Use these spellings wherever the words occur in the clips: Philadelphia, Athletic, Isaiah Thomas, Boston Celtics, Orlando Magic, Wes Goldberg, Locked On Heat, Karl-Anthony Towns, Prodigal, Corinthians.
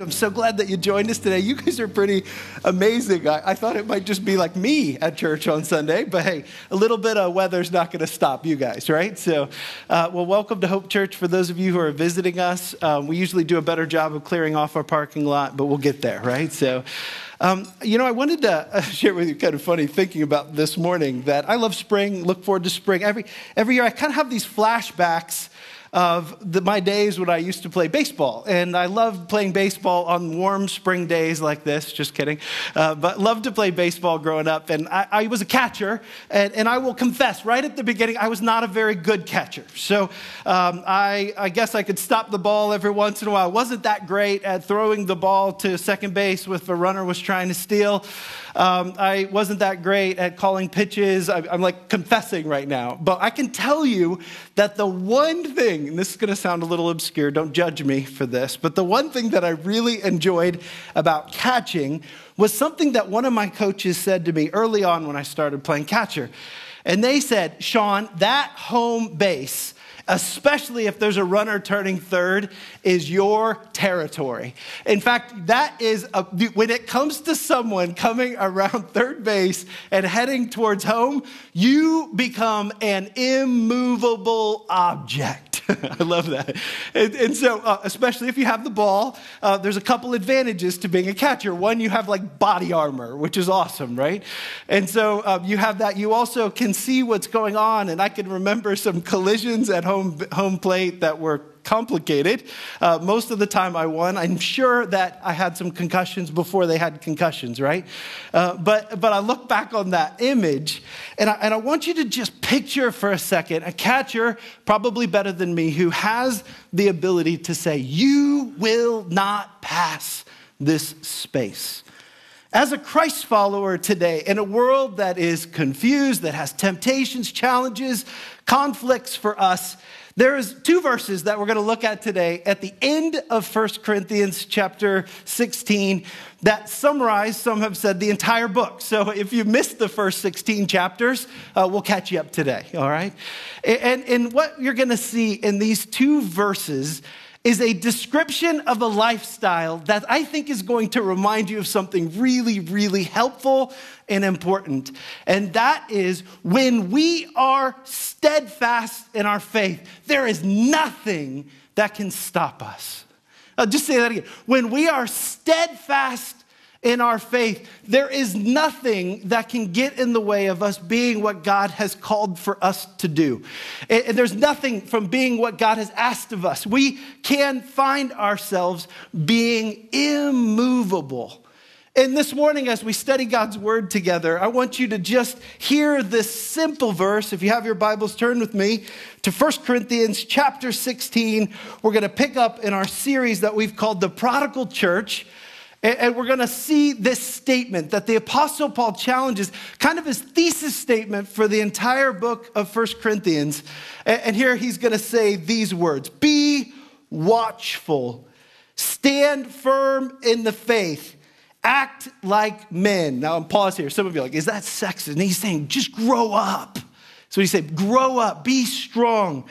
I'm so glad that you joined us today. You guys are pretty amazing. I thought it might just be like me at church on Sunday, but hey, a little bit of weather's not going to stop you guys, right? So, well, welcome to Hope Church. For those of you who are visiting us, we usually do a better job of clearing off our parking lot, but we'll get there, right? So, I wanted to share with you kind of funny thinking about this morning that I love spring, look forward to spring. Every year I kind of have these flashbacks of my days when I used to play baseball. And I loved playing baseball on warm spring days like this, just kidding. But loved to play baseball growing up. And I was a catcher. And I will confess, right at the beginning, I was not a very good catcher. So I guess I could stop the ball every once in a while. I wasn't that great at throwing the ball to second base if a runner was trying to steal. I wasn't that great at calling pitches. I'm like confessing right now. But I can tell you that the one thing, and this is going to sound a little obscure, don't judge me for this, but the one thing that I really enjoyed about catching was something that one of my coaches said to me early on when I started playing catcher. And they said, "Sean, that home base, especially if there's a runner turning third, is your territory. In fact, that is, when it comes to someone coming around third base and heading towards home, you become an immovable object." I love that. And so, especially if you have the ball, there's a couple advantages to being a catcher. One, you have like body armor, which is awesome, right? And so you have that. You also can see what's going on. And I can remember some collisions at home plate that were complicated. Most of the time I won. I'm sure that I had some concussions before they had concussions, right? But I look back on that image, and I want you to just picture for a second a catcher, probably better than me, who has the ability to say, "You will not pass this space." As a Christ follower today, in a world that is confused, that has temptations, challenges, conflicts for us, there is two verses that we're going to look at today at the end of 1 Corinthians chapter 16 that summarize, some have said, the entire book. So if you missed the first 16 chapters, we'll catch you up today, all right? And what you're going to see in these two verses is a description of a lifestyle that I think is going to remind you of something really, really helpful and important. And that is, when we are steadfast in our faith, there is nothing that can stop us. I'll just say that again. When we are steadfast in our faith, there is nothing that can get in the way of us being what God has called for us to do. And there's nothing from being what God has asked of us. We can find ourselves being immovable. And this morning, as we study God's word together, I want you to just hear this simple verse. If you have your Bibles, turn with me to 1 Corinthians chapter 16. We're going to pick up in our series that we've called The Prodigal Church. And we're going to see this statement that the Apostle Paul challenges, kind of his thesis statement for the entire book of 1 Corinthians. And here he's going to say these words: "Be watchful, stand firm in the faith, act like men." Now, I'm paused here. Some of you are like, "Is that sexist?" And he's saying, just grow up. So he said, grow up, be strong.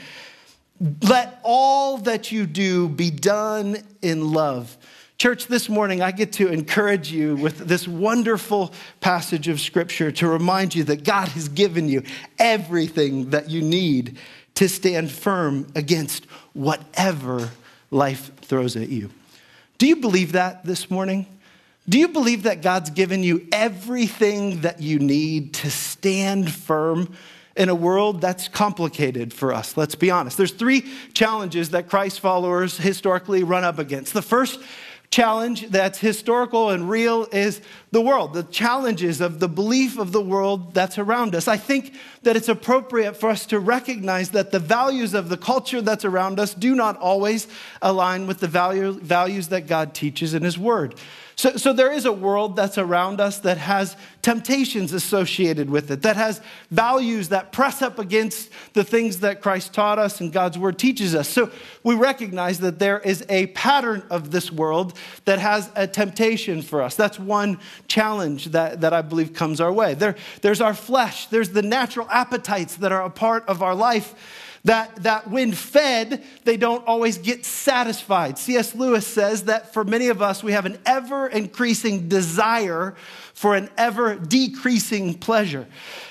Let all that you do be done in love. Church, this morning, I get to encourage you with this wonderful passage of Scripture to remind you that God has given you everything that you need to stand firm against whatever life throws at you. Do you believe that this morning? Do you believe that God's given you everything that you need to stand firm in a world that's complicated for us? Let's be honest. There's three challenges that Christ followers historically run up against. The first challenge that's historical and real is the world, the challenges of the belief of the world that's around us. I think that it's appropriate for us to recognize that the values of the culture that's around us do not always align with the values that God teaches in His Word. So there is a world that's around us that has temptations associated with it, that has values that press up against the things that Christ taught us and God's Word teaches us. So we recognize that there is a pattern of this world that has a temptation for us. That's one challenge that I believe comes our way. There's our flesh. There's the natural appetites that are a part of our life That when fed, they don't always get satisfied. C.S. Lewis says that for many of us, we have an ever-increasing desire for an ever-decreasing pleasure.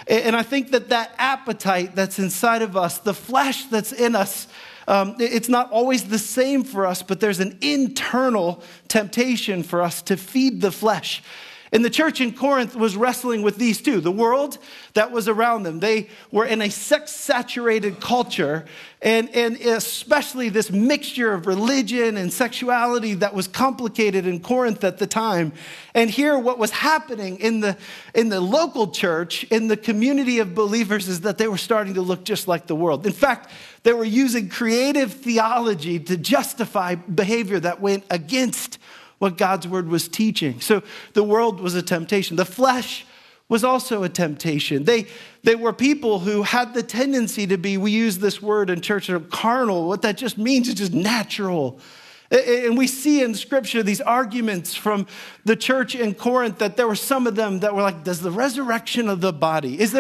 And I think that appetite that's inside of us, the flesh that's in us, it's not always the same for us, but there's an internal temptation for us to feed the flesh. And the church in Corinth was wrestling with these two, the world that was around them. They were in a sex-saturated culture, and especially this mixture of religion and sexuality that was complicated in Corinth at the time. And here, what was happening in the local church, in the community of believers, is that they were starting to look just like the world. In fact, they were using creative theology to justify behavior that went against what God's word was teaching. So the world was a temptation. The flesh was also a temptation. They were people who had the tendency to be, we use this word in church, carnal. What that just means is just natural. And we see in Scripture these arguments from the church in Corinth that there were some of them that were like, does the resurrection of the body, is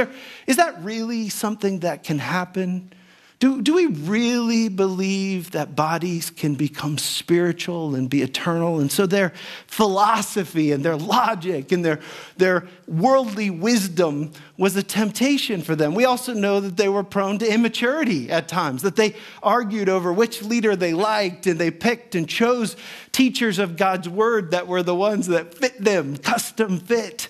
that really something that can happen? Do we really believe that bodies can become spiritual and be eternal? And so their philosophy and their logic and their worldly wisdom was a temptation for them. We also know that they were prone to immaturity at times, that they argued over which leader they liked, and they picked and chose teachers of God's word that were the ones that fit them, custom fit.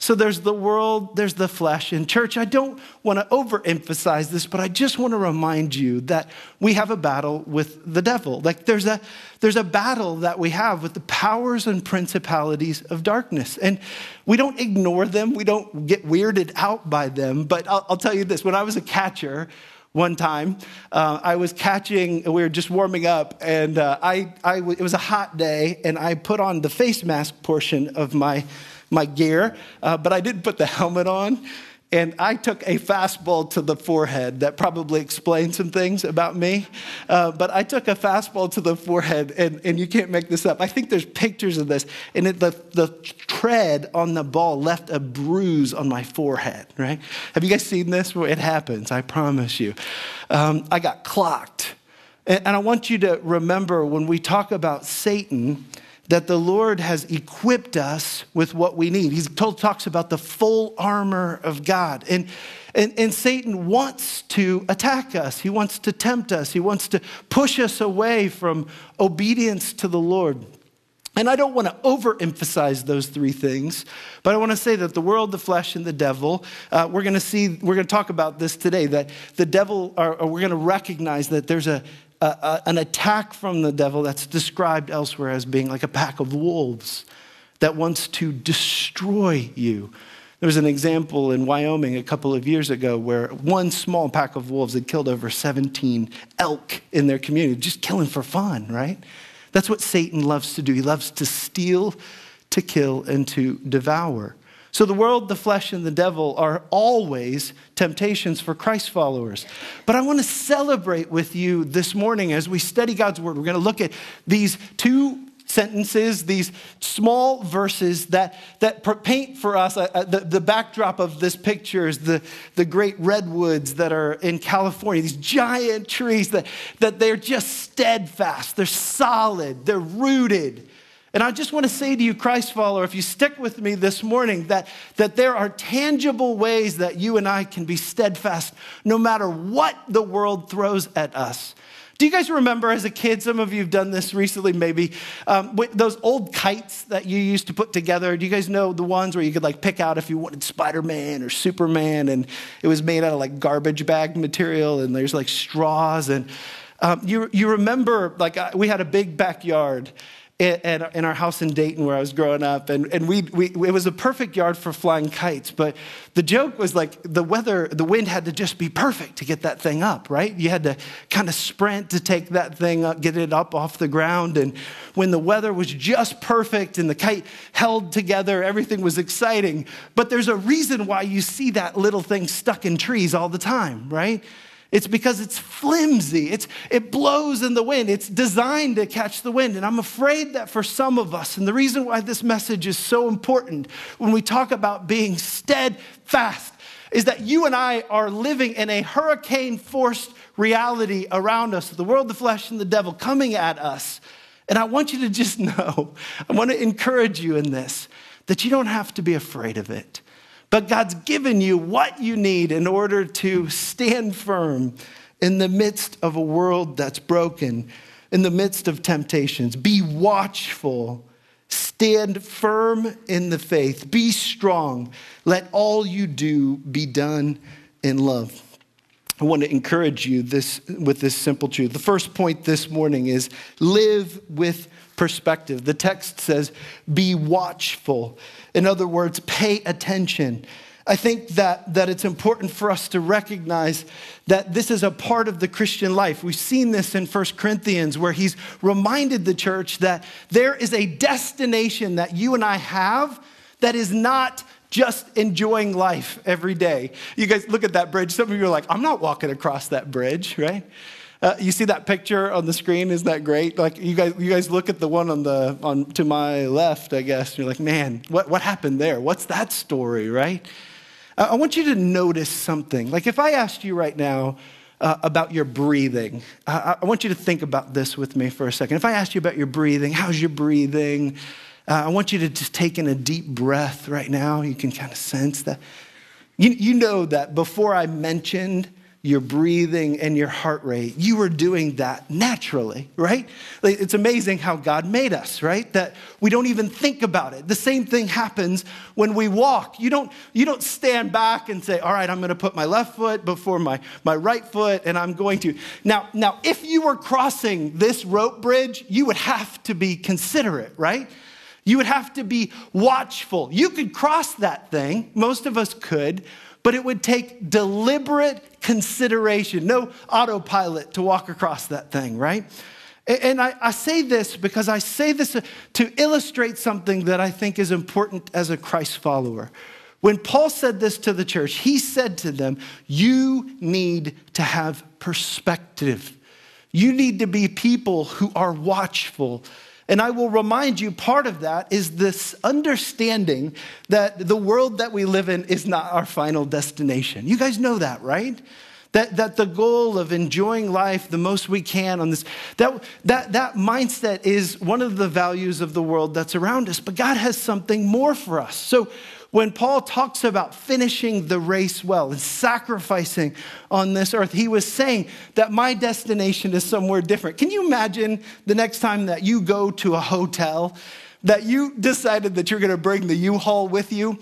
So there's the world, there's the flesh. And church, I don't want to overemphasize this, but I just want to remind you that we have a battle with the devil. Like there's a battle that we have with the powers and principalities of darkness. And we don't ignore them. We don't get weirded out by them. But I'll tell you this, when I was a catcher, one time, I was catching, we were just warming up, and it was a hot day, and I put on the face mask portion of my gear, but I didn't put the helmet on, and I took a fastball to the forehead. That probably explains some things about me, but I took a fastball to the forehead, and you can't make this up. I think there's pictures of this, and the tread on the ball left a bruise on my forehead, right? Have you guys seen this? It happens, I promise you. I got clocked, and I want you to remember when we talk about Satan, that the Lord has equipped us with what we need. He talks about the full armor of God. And Satan wants to attack us. He wants to tempt us. He wants to push us away from obedience to the Lord. And I don't want to overemphasize those three things, but I want to say that the world, the flesh, and the devil, we're going to talk about this today, that the devil, or we're going to recognize that there's an attack from the devil that's described elsewhere as being like a pack of wolves that wants to destroy you. There was an example in Wyoming a couple of years ago where one small pack of wolves had killed over 17 elk in their community, just killing for fun, right? That's what Satan loves to do. He loves to steal, to kill, and to devour. So the world, the flesh, and the devil are always temptations for Christ followers. But I want to celebrate with you this morning as we study God's word. We're going to look at these two sentences, these small verses that paint for us the backdrop of this picture is the great redwoods that are in California, these giant trees that they're just steadfast, they're solid, they're rooted. And I just want to say to you, Christ follower, if you stick with me this morning, that there are tangible ways that you and I can be steadfast no matter what the world throws at us. Do you guys remember as a kid, some of you have done this recently maybe, those old kites that you used to put together? Do you guys know the ones where you could like pick out if you wanted Spider-Man or Superman, and it was made out of like garbage bag material, and there's like straws, and you remember like we had a big backyard in our house in Dayton where I was growing up, and it was a perfect yard for flying kites, but the joke was like the wind had to just be perfect to get that thing up, right? You had to kind of sprint to take that thing up, get it up off the ground, and when the weather was just perfect and the kite held together, everything was exciting, but there's a reason why you see that little thing stuck in trees all the time, right? It's because it's flimsy. It blows in the wind. It's designed to catch the wind. And I'm afraid that for some of us, and the reason why this message is so important when we talk about being steadfast is that you and I are living in a hurricane-forced reality around us, the world, the flesh, and the devil coming at us. And I want you to just know, I want to encourage you in this, that you don't have to be afraid of it. But God's given you what you need in order to stand firm in the midst of a world that's broken, in the midst of temptations. Be watchful. Stand firm in the faith. Be strong. Let all you do be done in love. I want to encourage you with this simple truth. The first point this morning is live with perspective. The text says, be watchful. In other words, pay attention. I think that it's important for us to recognize that this is a part of the Christian life. We've seen this in 1 Corinthians where he's reminded the church that there is a destination that you and I have that is not just enjoying life every day. You guys look at that bridge. Some of you are like, I'm not walking across that bridge, right? You see that picture on the screen? Isn't that great? Like you guys look at the one on to my left, I guess. And you're like, man, what happened there? What's that story, right? I want you to notice something. Like if I asked you right now about your breathing, I want you to think about this with me for a second. If I asked you about your breathing, how's your breathing? I want you to just take in a deep breath right now. You can kind of sense that. You know that before I mentioned your breathing and your heart rate, you were doing that naturally, right? Like, it's amazing how God made us, right? That we don't even think about it. The same thing happens when we walk. You don't stand back and say, all right, I'm going to put my left foot before my right foot, and I'm going to. Now, if you were crossing this rope bridge, you would have to be considerate, right? You would have to be watchful. You could cross that thing. Most of us could. But it would take deliberate consideration, no autopilot to walk across that thing, right? And I say this because I say this to illustrate something that I think is important as a Christ follower. When Paul said this to the church, he said to them, you need to have perspective. You need to be people who are watchful. And I will remind you, part of that is this understanding that the world that we live in is not our final destination. You guys know that, right? That the goal of enjoying life the most we can on this, that mindset is one of the values of the world that's around us. But God has something more for us. So when Paul talks about finishing the race well and sacrificing on this earth, he was saying that my destination is somewhere different. Can you imagine the next time that you go to a hotel, that you decided that you're going to bring the U-Haul with you?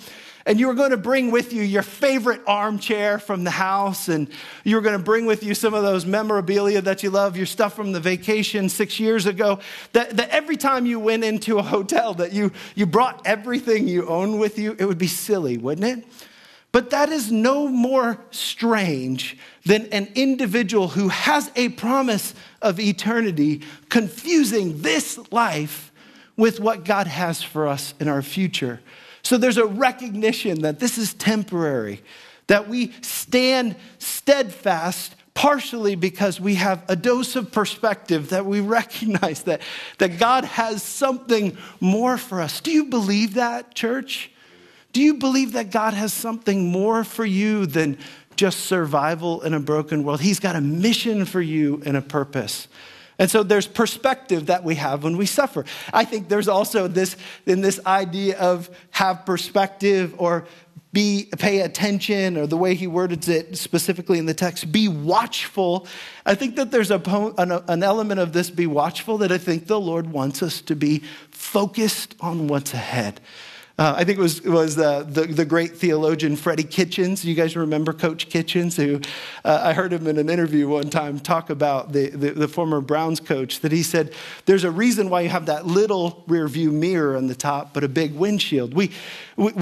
And you were going to bring with you your favorite armchair from the house. And you were going to bring with you some of those memorabilia that you love, your stuff from the vacation 6 years ago. That every time you went into a hotel that you brought everything you own with you, it would be silly, wouldn't it? But that is no more strange than an individual who has a promise of eternity confusing this life with what God has for us in our future. So there's a recognition that this is temporary, that we stand steadfast partially because we have a dose of perspective, that we recognize that God has something more for us. Do you believe that, church? Do you believe that God has something more for you than just survival in a broken world? He's got a mission for you and a purpose. And so there's perspective that we have when we suffer. I think there's also this idea of have perspective or pay attention, or the way he worded it specifically in the text, be watchful. I think that there's an element of this be watchful that I think the Lord wants us to be focused on what's ahead. I think it was the great theologian Freddie Kitchens. You guys remember Coach Kitchens? Who I heard him in an interview one time talk about the former Browns coach, that he said, there's a reason why you have that little rear view mirror on the top, but a big windshield. We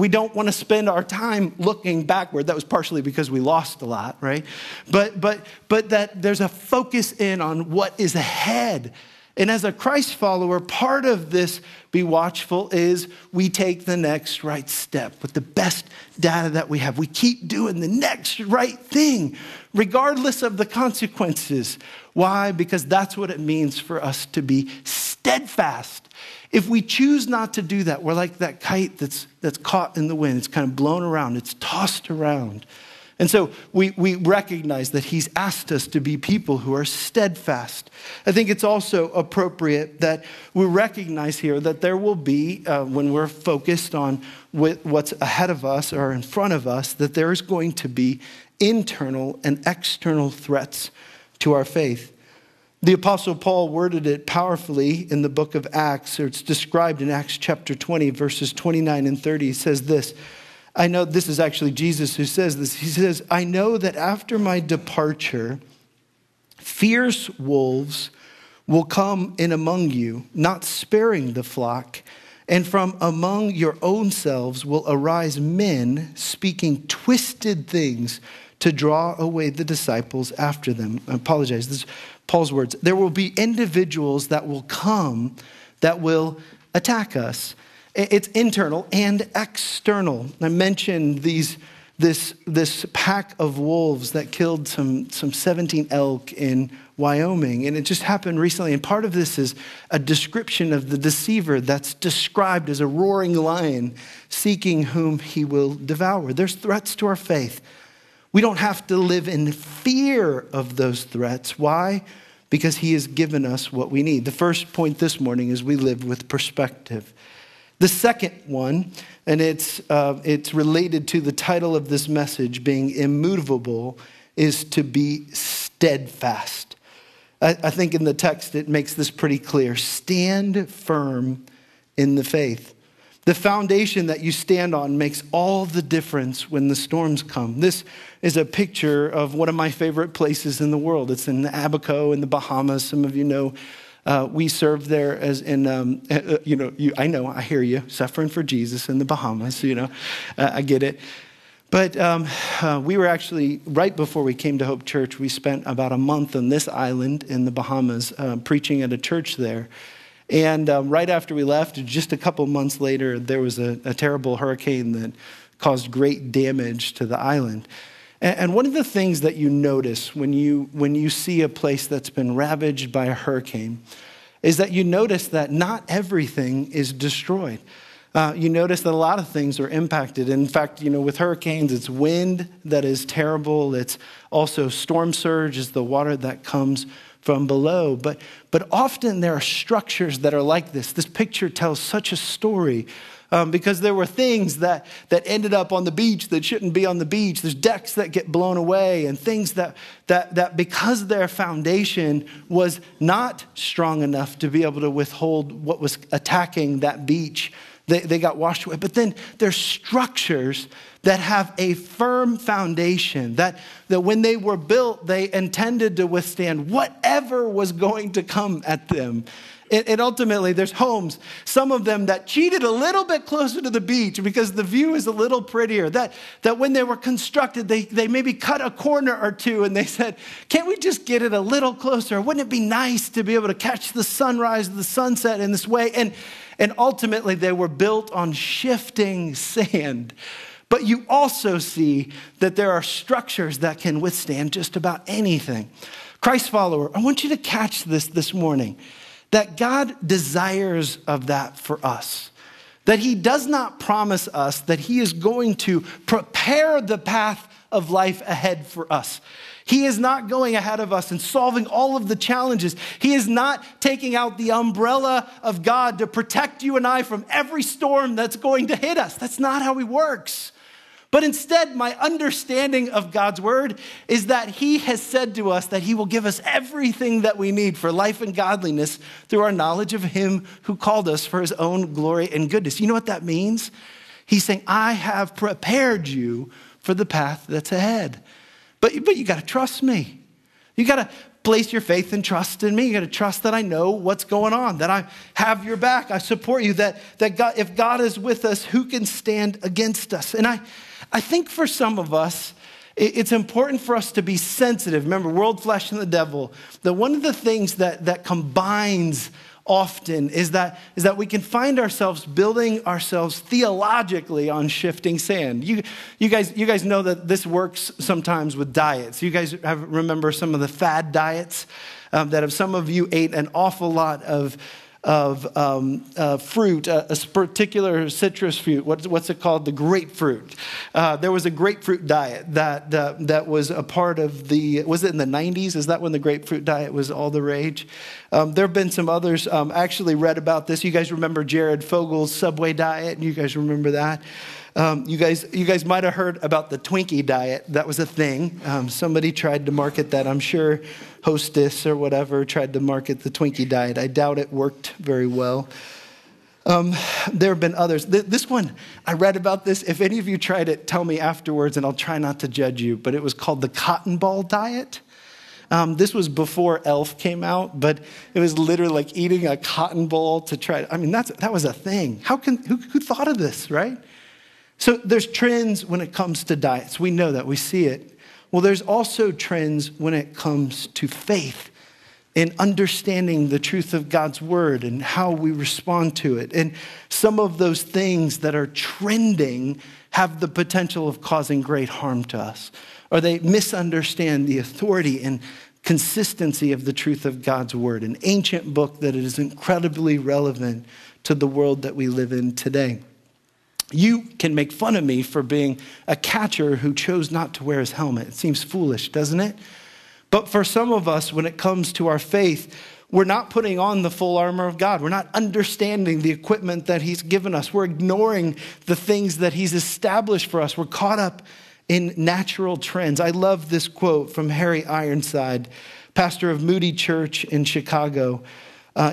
don't want to spend our time looking backward. That was partially because we lost a lot, right? But that there's a focus in on what is ahead. And as a Christ follower, part of this be watchful is we take the next right step with the best data that we have. We keep doing the next right thing, regardless of the consequences. Why? Because that's what it means for us to be steadfast. If we choose not to do that, we're like that kite that's caught in the wind. It's kind of blown around. It's tossed around. And so we recognize that he's asked us to be people who are steadfast. I think it's also appropriate that we recognize here that there will be, when we're focused on what's ahead of us or in front of us, that there is going to be internal and external threats to our faith. The Apostle Paul worded it powerfully in the book of Acts, or it's described in Acts chapter 20, verses 29 and 30. He says this. I know this is actually Jesus who says this. He says, I know that after my departure, fierce wolves will come in among you, not sparing the flock. And from among your own selves will arise men speaking twisted things to draw away the disciples after them. I apologize. This is Paul's words. There will be individuals that will come that will attack us. It's internal and external. I mentioned this pack of wolves that killed some 17 elk in Wyoming. And it just happened recently. And part of this is a description of the deceiver that's described as a roaring lion seeking whom he will devour. There's threats to our faith. We don't have to live in fear of those threats. Why? Because he has given us what we need. The first point this morning is we live with perspective. The second one, and it's related to the title of this message, being immovable, is to be steadfast. I think in the text it makes this pretty clear. Stand firm in the faith. The foundation that you stand on makes all the difference when the storms come. This is a picture of one of my favorite places in the world. It's in Abaco in the Bahamas. Some of you know. We serve there as in, I hear you, suffering for Jesus in the Bahamas, I get it. But we were actually, right before we came to Hope Church, we spent about a month on this island in the Bahamas preaching at a church there. And right after we left, just a couple months later, there was a terrible hurricane that caused great damage to the island. And one of the things that you notice when you see a place that's been ravaged by a hurricane is that you notice that not everything is destroyed. You notice that a lot of things are impacted. In fact, with hurricanes, it's wind that is terrible. It's also storm surge, is the water that comes from below. But often there are structures that are like this. This picture tells such a story. Because there were things that ended up on the beach that shouldn't be on the beach. There's decks that get blown away and things that because their foundation was not strong enough to be able to withhold what was attacking that beach, they got washed away. But then there's structures that have a firm foundation that when they were built, they intended to withstand whatever was going to come at them. And ultimately, there's homes, some of them that cheated a little bit closer to the beach because the view is a little prettier, that when they were constructed, they maybe cut a corner or two and they said, can't we just get it a little closer? Wouldn't it be nice to be able to catch the sunrise, the sunset in this way? And ultimately, they were built on shifting sand. But you also see that there are structures that can withstand just about anything. Christ follower, I want you to catch this morning. That God desires of that for us. That he does not promise us that he is going to prepare the path of life ahead for us. He is not going ahead of us and solving all of the challenges. He is not taking out the umbrella of God to protect you and I from every storm that's going to hit us. That's not how he works. But instead, my understanding of God's word is that he has said to us that he will give us everything that we need for life and godliness through our knowledge of him who called us for his own glory and goodness. You know what that means? He's saying, I have prepared you for the path that's ahead. But you got to trust me. You got to place your faith and trust in me. You got to trust that I know what's going on, that I have your back. I support you, that God, if God is with us, who can stand against us? And I think for some of us, it's important for us to be sensitive. Remember, world, flesh, and the devil. That one of the things that combines often is that we can find ourselves building ourselves theologically on shifting sand. You guys know that this works sometimes with diets. You guys remember some of the fad diets that have some of you ate an awful lot of of fruit, a particular citrus fruit. What's it called? The grapefruit. There was a grapefruit diet that was a part of the, was it in the 90s? Is that when the grapefruit diet was all the rage? There have been some others. Actually read about this. You guys remember Jared Fogel's Subway diet? You guys remember that? You guys might have heard about the Twinkie diet. That was a thing. Somebody tried to market that. I'm sure Hostess or whatever tried to market the Twinkie diet. I doubt it worked very well. There have been others. This one, I read about this. If any of you tried it, tell me afterwards, and I'll try not to judge you. But it was called the Cotton Ball diet. This was before Elf came out, but it was literally like eating a cotton ball to try. I mean, that was a thing. Who thought of this, right? So there's trends when it comes to diets. We know that. We see it. Well, there's also trends when it comes to faith and understanding the truth of God's word and how we respond to it. And some of those things that are trending have the potential of causing great harm to us, or they misunderstand the authority and consistency of the truth of God's word, an ancient book that is incredibly relevant to the world that we live in today. You can make fun of me for being a catcher who chose not to wear his helmet. It seems foolish, doesn't it? But for some of us, when it comes to our faith, we're not putting on the full armor of God. We're not understanding the equipment that he's given us. We're ignoring the things that he's established for us. We're caught up in natural trends. I love this quote from Harry Ironside, pastor of Moody Church in Chicago.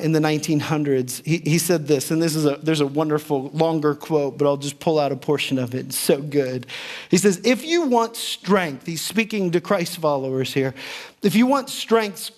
In the 1900s, he said this, and there's a wonderful longer quote, but I'll just pull out a portion of it. It's so good. He says, if you want strength, he's speaking to Christ followers here. If you want strength,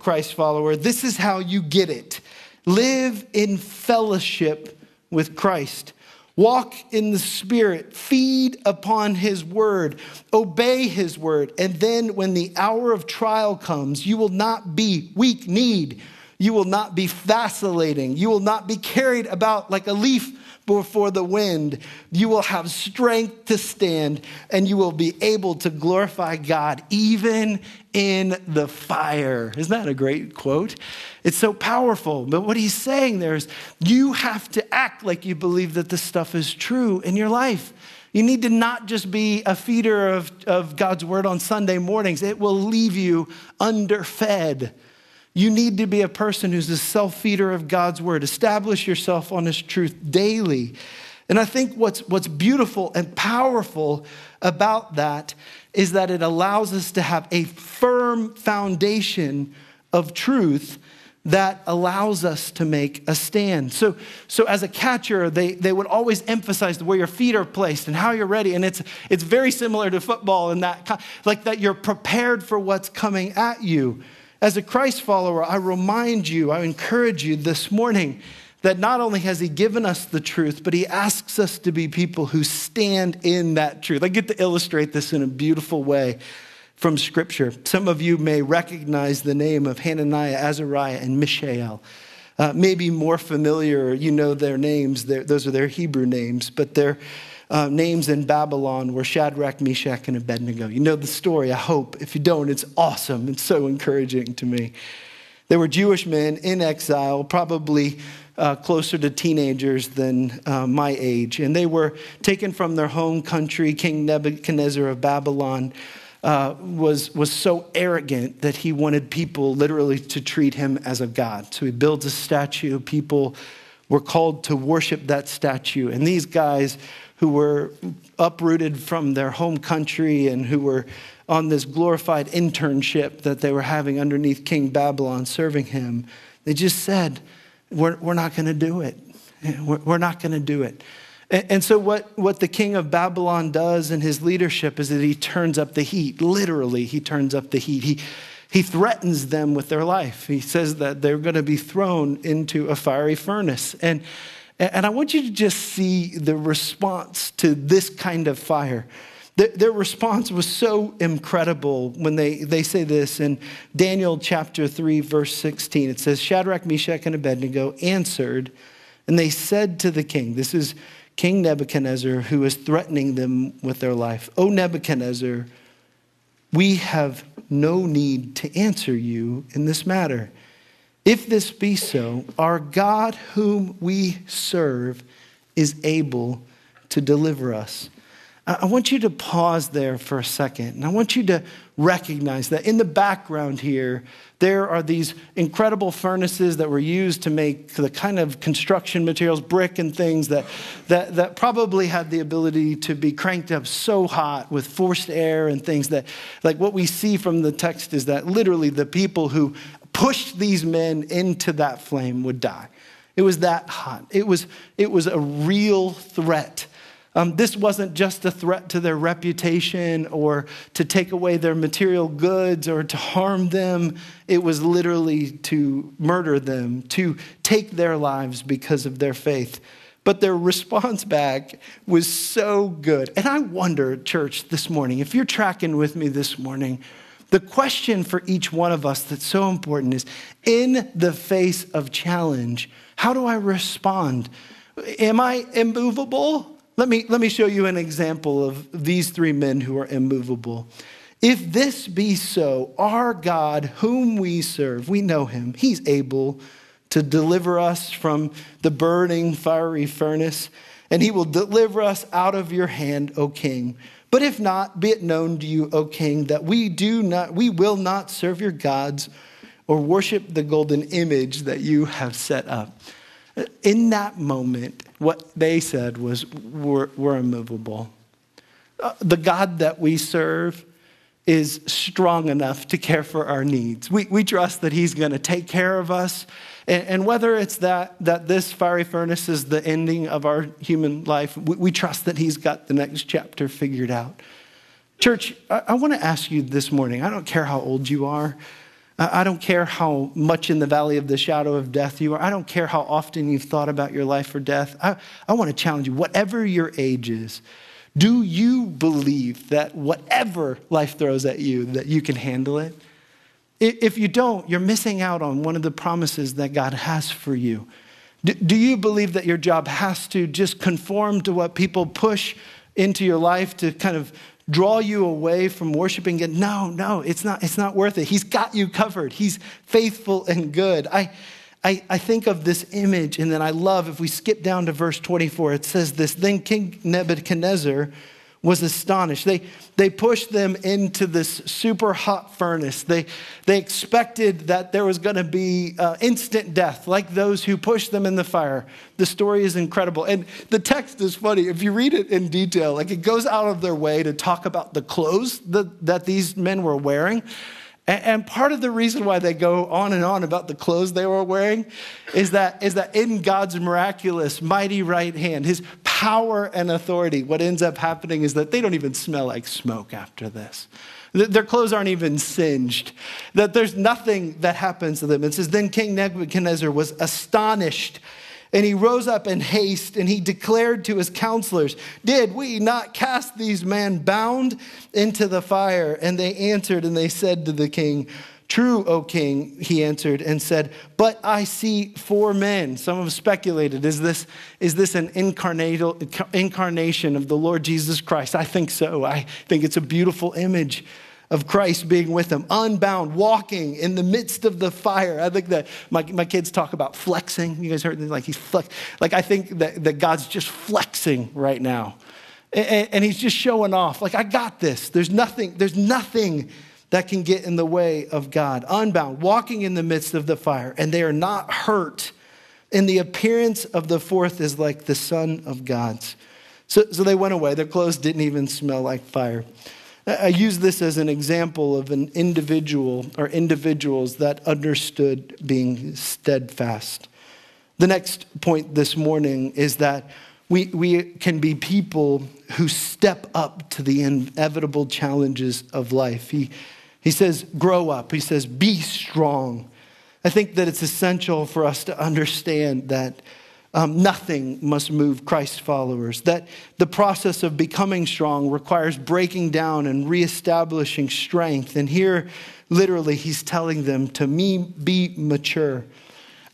Christ follower, this is how you get it. Live in fellowship with Christ. Walk in the Spirit, feed upon his word, obey his word. And then when the hour of trial comes, you will not be weak-kneed. You will not be vacillating. You will not be carried about like a leaf before the wind. You will have strength to stand, and you will be able to glorify God even in the fire. Isn't that a great quote? It's so powerful. But what he's saying there is you have to act like you believe that this stuff is true in your life. You need to not just be a feeder of God's word on Sunday mornings. It will leave you underfed. You need to be a person who's a self-feeder of God's word. Establish yourself on his truth daily. And I think what's beautiful and powerful about that is that it allows us to have a firm foundation of truth that allows us to make a stand. So as a catcher, they would always emphasize where your feet are placed and how you're ready. And it's very similar to football in that, like that you're prepared for what's coming at you. As a Christ follower, I remind you, I encourage you this morning that not only has he given us the truth, but he asks us to be people who stand in that truth. I get to illustrate this in a beautiful way from Scripture. Some of you may recognize the name of Hananiah, Azariah, and Mishael. Maybe more familiar, you know their names. Those are their Hebrew names, but their names in Babylon were Shadrach, Meshach, and Abednego. You know the story, I hope. If you don't, it's awesome. It's so encouraging to me. They were Jewish men in exile, probably closer to teenagers than my age. And they were taken from their home country. King Nebuchadnezzar of Babylon was so arrogant that he wanted people literally to treat him as a god. So he builds a statue. People were called to worship that statue. And these guys who were uprooted from their home country and who were on this glorified internship that they were having underneath King Babylon serving him, they just said, we're not going to do it. We're not going to do it. And so what the king of Babylon does in his leadership is that he turns up the heat. Literally, he turns up the heat. He threatens them with their life. He says that they're going to be thrown into a fiery furnace. And I want you to just see the response to this kind of fire. Their response was so incredible when they say this in Daniel chapter 3, verse 16. It says, Shadrach, Meshach, and Abednego answered, and they said to the king, this is King Nebuchadnezzar who is threatening them with their life. O Nebuchadnezzar, we have no need to answer you in this matter. If this be so, our God whom we serve is able to deliver us. I want you to pause there for a second. And I want you to recognize that in the background here, there are these incredible furnaces that were used to make the kind of construction materials, brick and things that probably had the ability to be cranked up so hot with forced air and things that, like what we see from the text is that literally the people who pushed these men into that flame would die. It was that hot. It was a real threat. This wasn't just a threat to their reputation or to take away their material goods or to harm them. It was literally to murder them, to take their lives because of their faith. But their response back was so good. And I wonder, church, this morning, if you're tracking with me this morning, the question for each one of us that's so important is, in the face of challenge, how do I respond? Am I immovable? Let me show you an example of these three men who are immovable. If this be so, our God, whom we serve, we know him. He's able to deliver us from the burning, fiery furnace, and he will deliver us out of your hand, O king. But if not, be it known to you, O king, that we will not serve your gods or worship the golden image that you have set up. In that moment, what they said was, we're immovable. The God that we serve is strong enough to care for our needs. We trust that he's going to take care of us. And whether it's that this fiery furnace is the ending of our human life, we trust that he's got the next chapter figured out. Church, I want to ask you this morning, I don't care how old you are. I don't care how much in the valley of the shadow of death you are. I don't care how often you've thought about your life or death. I want to challenge you, whatever your age is, do you believe that whatever life throws at you, that you can handle it? If you don't, you're missing out on one of the promises that God has for you. Do you believe that your job has to just conform to what people push into your life to kind of draw you away from worshiping God? No, it's not worth it. He's got you covered. He's faithful and good. I think of this image, and then I love, if we skip down to verse 24, it says this: then King Nebuchadnezzar was astonished. They pushed them into this super hot furnace. They expected that there was going to be instant death, like those who pushed them in the fire. The story is incredible. And the text is funny. If you read it in detail, like, it goes out of their way to talk about the clothes that these men were wearing. And part of the reason why they go on and on about the clothes they were wearing is that in God's miraculous, mighty right hand, his power and authority, what ends up happening is that they don't even smell like smoke after this. Their clothes aren't even singed. That there's nothing that happens to them. It says, then King Nebuchadnezzar was astonished, and he rose up in haste, and he declared to his counselors, did we not cast these men bound into the fire? And they answered, and they said to the king, true, O king, he answered and said, but I see four men. Some have speculated, is this an incarnation of the Lord Jesus Christ? I think so. I think it's a beautiful image of Christ being with them, unbound, walking in the midst of the fire. I think that my kids talk about flexing. You guys heard this? Like, he's flex. Like, I think that God's just flexing right now. And he's just showing off. Like, I got this. There's nothing that can get in the way of God. Unbound, walking in the midst of the fire, and they are not hurt. And the appearance of the fourth is like the Son of God's. So they went away. Their clothes didn't even smell like fire. I use this as an example of an individual or individuals that understood being steadfast. The next point this morning is that we can be people who step up to the inevitable challenges of life. He says, grow up. He says, be strong. I think that it's essential for us to understand that nothing must move Christ's followers, that the process of becoming strong requires breaking down and reestablishing strength. And here, literally, he's telling them to be mature.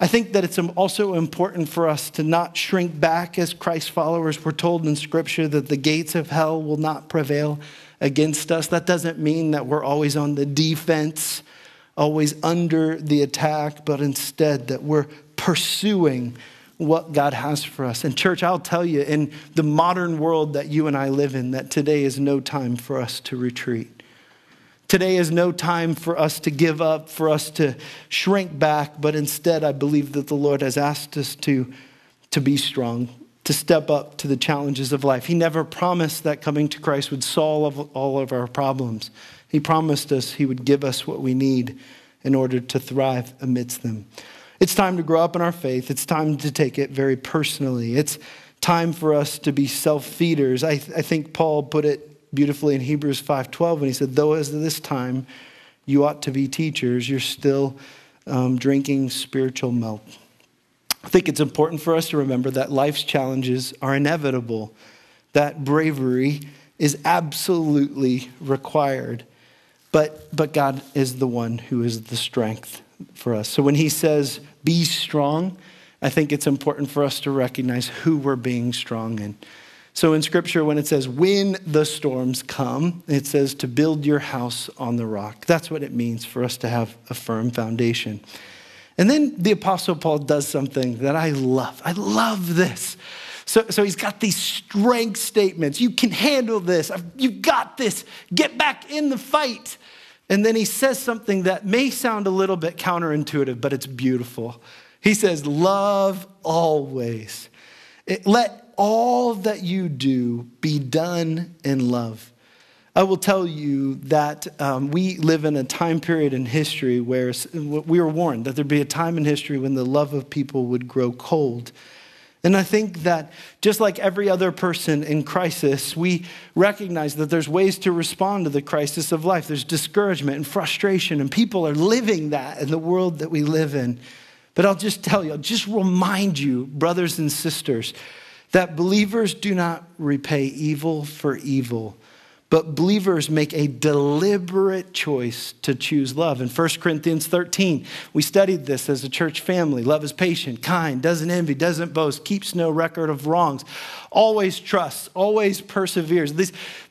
I think that it's also important for us to not shrink back as Christ's followers. We're told in Scripture that the gates of hell will not prevail against us. That doesn't mean that we're always on the defense. always under the attack, but instead that we're pursuing what God has for us. And church, I'll tell you, in the modern world that you and I live in, that today is no time for us to retreat. Today is no time for us to give up, for us to shrink back, but instead I believe that the Lord has asked us to be strong, to step up to the challenges of life. He never promised that coming to Christ would solve all of our problems. He promised us he would give us what we need in order to thrive amidst them. It's time to grow up in our faith. It's time to take it very personally. It's time for us to be self-feeders. I think Paul put it beautifully in Hebrews 5:12, when he said, though as of this time you ought to be teachers, you're still drinking spiritual milk. I think it's important for us to remember that life's challenges are inevitable, that bravery is absolutely required, but God is the one who is the strength for us. So when he says, be strong, I think it's important for us to recognize who we're being strong in. So in Scripture, when it says, when the storms come, it says to build your house on the rock. That's what it means for us to have a firm foundation. And then the Apostle Paul does something that I love. I love this. So he's got these strength statements. You can handle this. You've got this. Get back in the fight. And then he says something that may sound a little bit counterintuitive, but it's beautiful. He says, love always. Let all that you do be done in love. I will tell you that we live in a time period in history where we were warned that there'd be a time in history when the love of people would grow cold. And I think that just like every other person in crisis, we recognize that there's ways to respond to the crisis of life. There's discouragement and frustration, and people are living that in the world that we live in. But I'll just tell you, I'll just remind you, brothers and sisters, that believers do not repay evil for evil, but believers make a deliberate choice to choose love. In 1 Corinthians 13, we studied this as a church family. Love is patient, kind, doesn't envy, doesn't boast, keeps no record of wrongs, always trusts, always perseveres.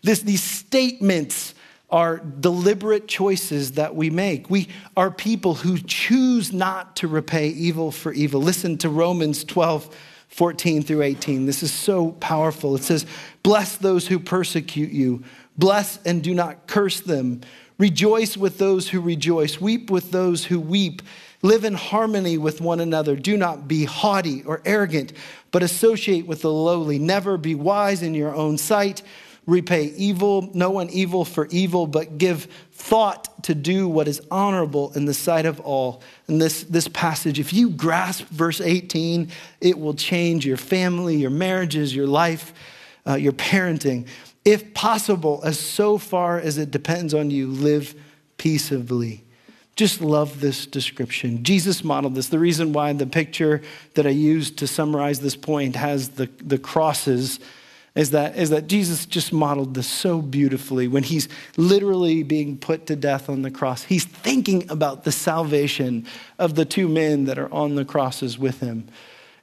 These statements are deliberate choices that we make. We are people who choose not to repay evil for evil. Listen to Romans 12:14-18. This is so powerful. It says, bless those who persecute you. Bless and do not curse them. Rejoice with those who rejoice. Weep with those who weep. Live in harmony with one another. Do not be haughty or arrogant, but associate with the lowly. Never be wise in your own sight. Repay evil, no one evil for evil, but give thought to do what is honorable in the sight of all. And this passage, if you grasp verse 18, it will change your family, your marriages, your life, your parenting. If possible, as so far as it depends on you, live peaceably. Just love this description. Jesus modeled this. The reason why the picture that I used to summarize this point has the crosses is that Jesus just modeled this so beautifully. When he's literally being put to death on the cross, he's thinking about the salvation of the two men that are on the crosses with him.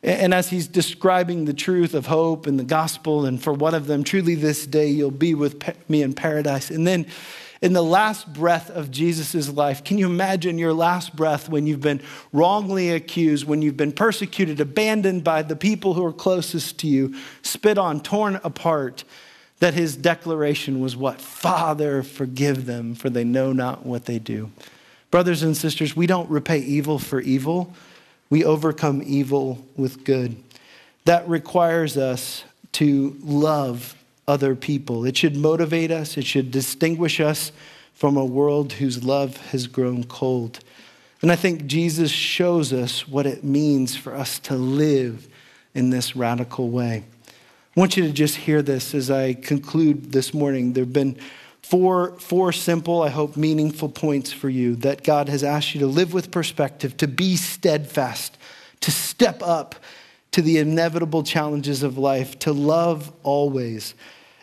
And as he's describing the truth of hope and the gospel, and for one of them, truly this day you'll be with me in paradise. And then in the last breath of Jesus' life, can you imagine your last breath when you've been wrongly accused, when you've been persecuted, abandoned by the people who are closest to you, spit on, torn apart, that his declaration was what? Father, forgive them, for they know not what they do. Brothers and sisters, we don't repay evil for evil. We overcome evil with good. That requires us to love other people. It should motivate us. It should distinguish us from a world whose love has grown cold. And I think Jesus shows us what it means for us to live in this radical way. I want you to just hear this as I conclude this morning. There have been four simple, I hope, meaningful points for you that God has asked you to live with perspective, to be steadfast, to step up to the inevitable challenges of life, to love always.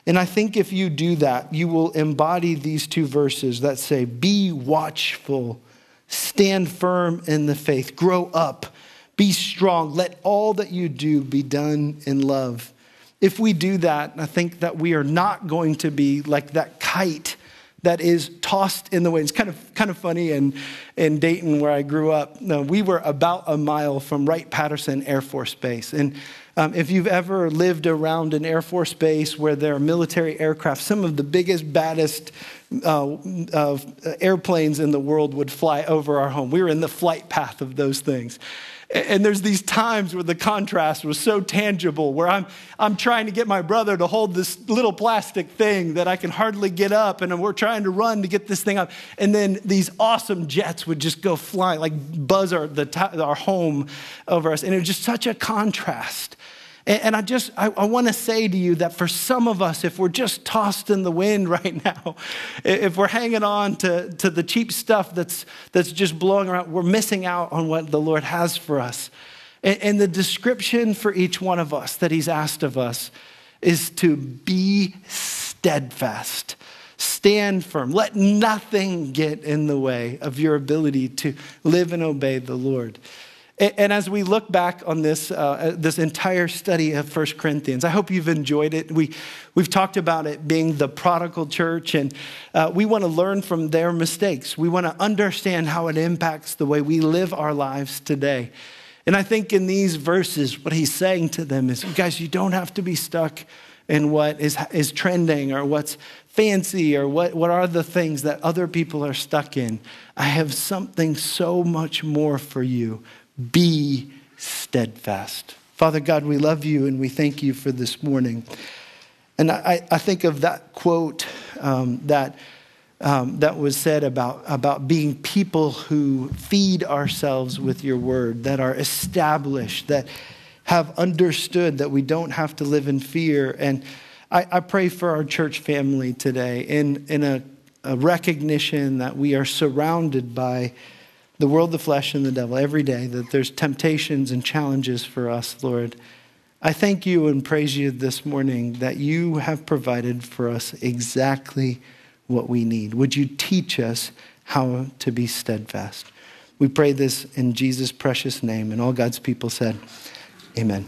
And I think if you do that, you will embody these two verses that say, be watchful, stand firm in the faith, grow up, be strong, let all that you do be done in love. If we do that, I think that we are not going to be like that kite that is tossed in the wind. It's kind of funny in Dayton where I grew up. We were about a mile from Wright-Patterson Air Force Base. And if you've ever lived around an Air Force Base where there are military aircraft, some of the biggest, baddest airplanes in the world would fly over our home. We were in the flight path of those things. And there's these times where the contrast was so tangible, where I'm trying to get my brother to hold this little plastic thing that I can hardly get up, and we're trying to run to get this thing up. And then these awesome jets would just go flying, like buzz our home over us. And it was just such a contrast. And I want to say to you that for some of us, if we're just tossed in the wind right now, if we're hanging on to the cheap stuff that's just blowing around, we're missing out on what the Lord has for us. And the description for each one of us that he's asked of us is to be steadfast, stand firm, let nothing get in the way of your ability to live and obey the Lord. And as we look back on this entire study of 1 Corinthians, I hope you've enjoyed it. We've talked about it being the prodigal church, and we want to learn from their mistakes. We want to understand how it impacts the way we live our lives today. And I think in these verses, what he's saying to them is, guys, you don't have to be stuck in what is trending or what's fancy or what are the things that other people are stuck in. I have something so much more for you. Be steadfast. Father God, we love you and we thank you for this morning. And I think of that quote that was said about being people who feed ourselves with your word, that are established, that have understood that we don't have to live in fear. And I pray for our church family today in a recognition that we are surrounded by the world, the flesh, and the devil every day, that there's temptations and challenges for us, Lord. I thank you and praise you this morning that you have provided for us exactly what we need. Would you teach us how to be steadfast? We pray this in Jesus' precious name, and all God's people said, amen.